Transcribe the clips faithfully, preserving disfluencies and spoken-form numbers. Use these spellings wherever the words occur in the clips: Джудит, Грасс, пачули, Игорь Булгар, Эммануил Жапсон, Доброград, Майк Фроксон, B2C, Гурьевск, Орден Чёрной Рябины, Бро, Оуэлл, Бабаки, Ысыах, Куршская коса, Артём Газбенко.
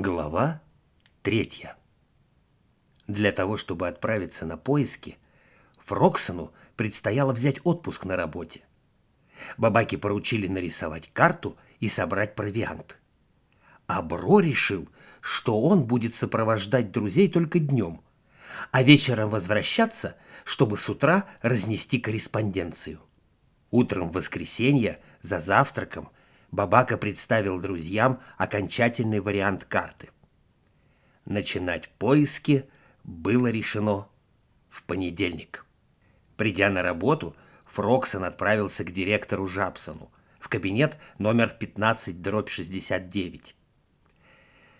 Глава третья. Для того, чтобы отправиться на поиски, Фроксону предстояло взять отпуск на работе. Бабаки поручили нарисовать карту и собрать провиант. А Бро решил, что он будет сопровождать друзей только днем, а вечером возвращаться, чтобы с утра разнести корреспонденцию. Утром в воскресенье за завтраком Бабака представил друзьям окончательный вариант карты. Начинать поиски было решено в понедельник. Придя на работу, Фроксон отправился к директору Жапсону в кабинет номер пятнадцать дробь шестьдесят девять.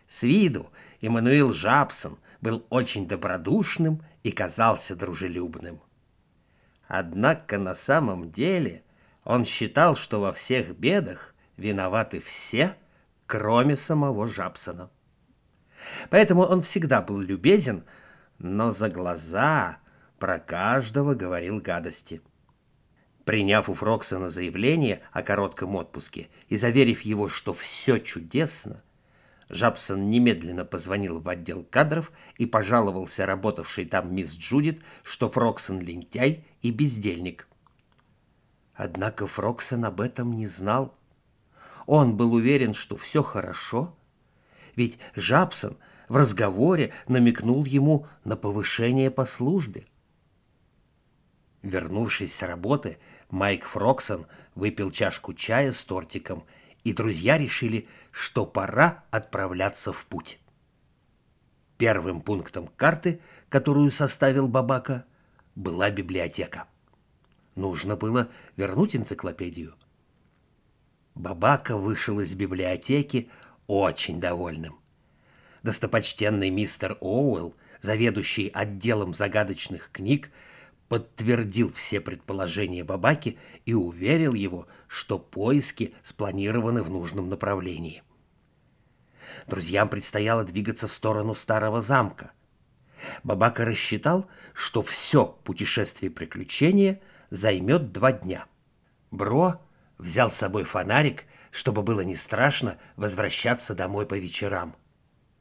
С виду Эммануил Жапсон был очень добродушным и казался дружелюбным. Однако на самом деле он считал, что во всех бедах виноваты все, кроме самого Жапсона. Поэтому он всегда был любезен, но за глаза про каждого говорил гадости. Приняв у Фроксона заявление о коротком отпуске и заверив его, что все чудесно, Жапсон немедленно позвонил в отдел кадров и пожаловался работавшей там мисс Джудит, что Фроксон лентяй и бездельник. Однако Фроксон об этом не знал. Он был уверен, что все хорошо, ведь Жапсон в разговоре намекнул ему на повышение по службе. Вернувшись с работы, Майк Фроксон выпил чашку чая с тортиком, и друзья решили, что пора отправляться в путь. Первым пунктом карты, которую составил Бабака, была библиотека. Нужно было вернуть энциклопедию. Бабака вышел из библиотеки очень довольным. Достопочтенный мистер Оуэлл, заведующий отделом загадочных книг, подтвердил все предположения Бабаки и уверил его, что поиски спланированы в нужном направлении. Друзьям предстояло двигаться в сторону старого замка. Бабака рассчитал, что все путешествие приключения займет два дня. Бро взял с собой фонарик, чтобы было не страшно возвращаться домой по вечерам.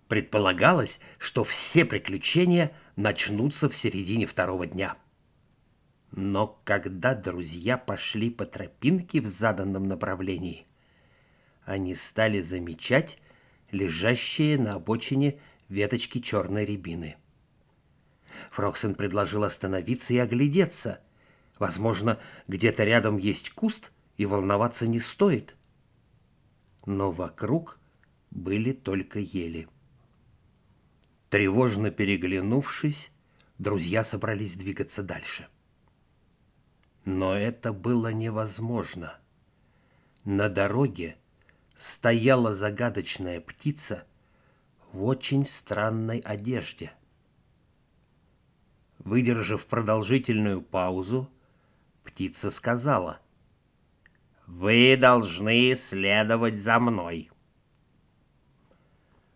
Предполагалось, что все приключения начнутся в середине второго дня. Но когда друзья пошли по тропинке в заданном направлении, они стали замечать лежащие на обочине веточки черной рябины. Фроксон предложил остановиться и оглядеться. Возможно, где-то рядом есть куст, и волноваться не стоит. Но вокруг были только ели. Тревожно переглянувшись, друзья собрались двигаться дальше. Но это было невозможно. На дороге стояла загадочная птица в очень странной одежде. Выдержав продолжительную паузу, птица сказала: «Вы должны следовать за мной».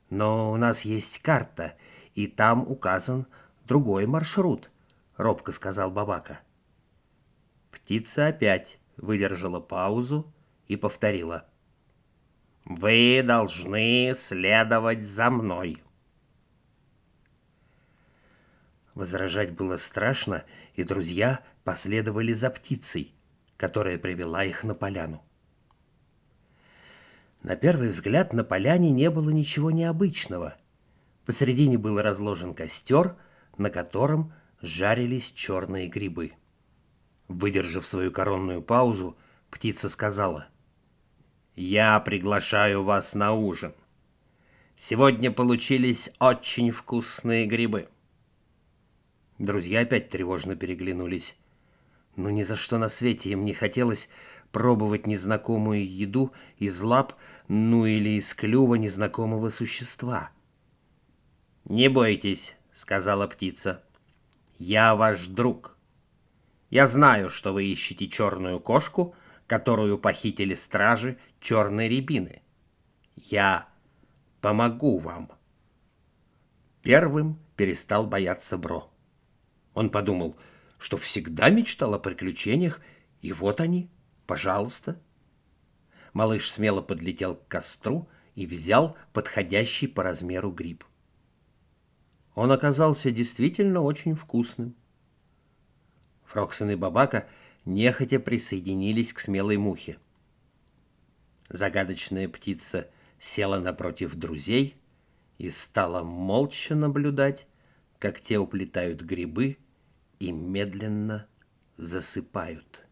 «Но у нас есть карта, и там указан другой маршрут», — робко сказал Бабака. Птица опять выдержала паузу и повторила: «Вы должны следовать за мной». Возражать было страшно, и друзья последовали за птицей, которая привела их на поляну. На первый взгляд на поляне не было ничего необычного. Посередине был разложен костер, на котором жарились черные грибы. Выдержав свою коронную паузу, птица сказала: «Я приглашаю вас на ужин. Сегодня получились очень вкусные грибы». Друзья опять тревожно переглянулись. Но ни за что на свете им не хотелось пробовать незнакомую еду из лап, ну или из клюва незнакомого существа. «Не бойтесь», — сказала птица, — «я ваш друг. Я знаю, что вы ищете черную кошку, которую похитили стражи черной рябины. Я помогу вам». Первым перестал бояться Бро. Он подумал, что всегда мечтал о приключениях, и вот они, пожалуйста. Малыш смело подлетел к костру и взял подходящий по размеру гриб. Он оказался действительно очень вкусным. Фроксон и Бабака нехотя присоединились к смелой мухе. Загадочная птица села напротив друзей и стала молча наблюдать, как те уплетают грибы и медленно засыпают.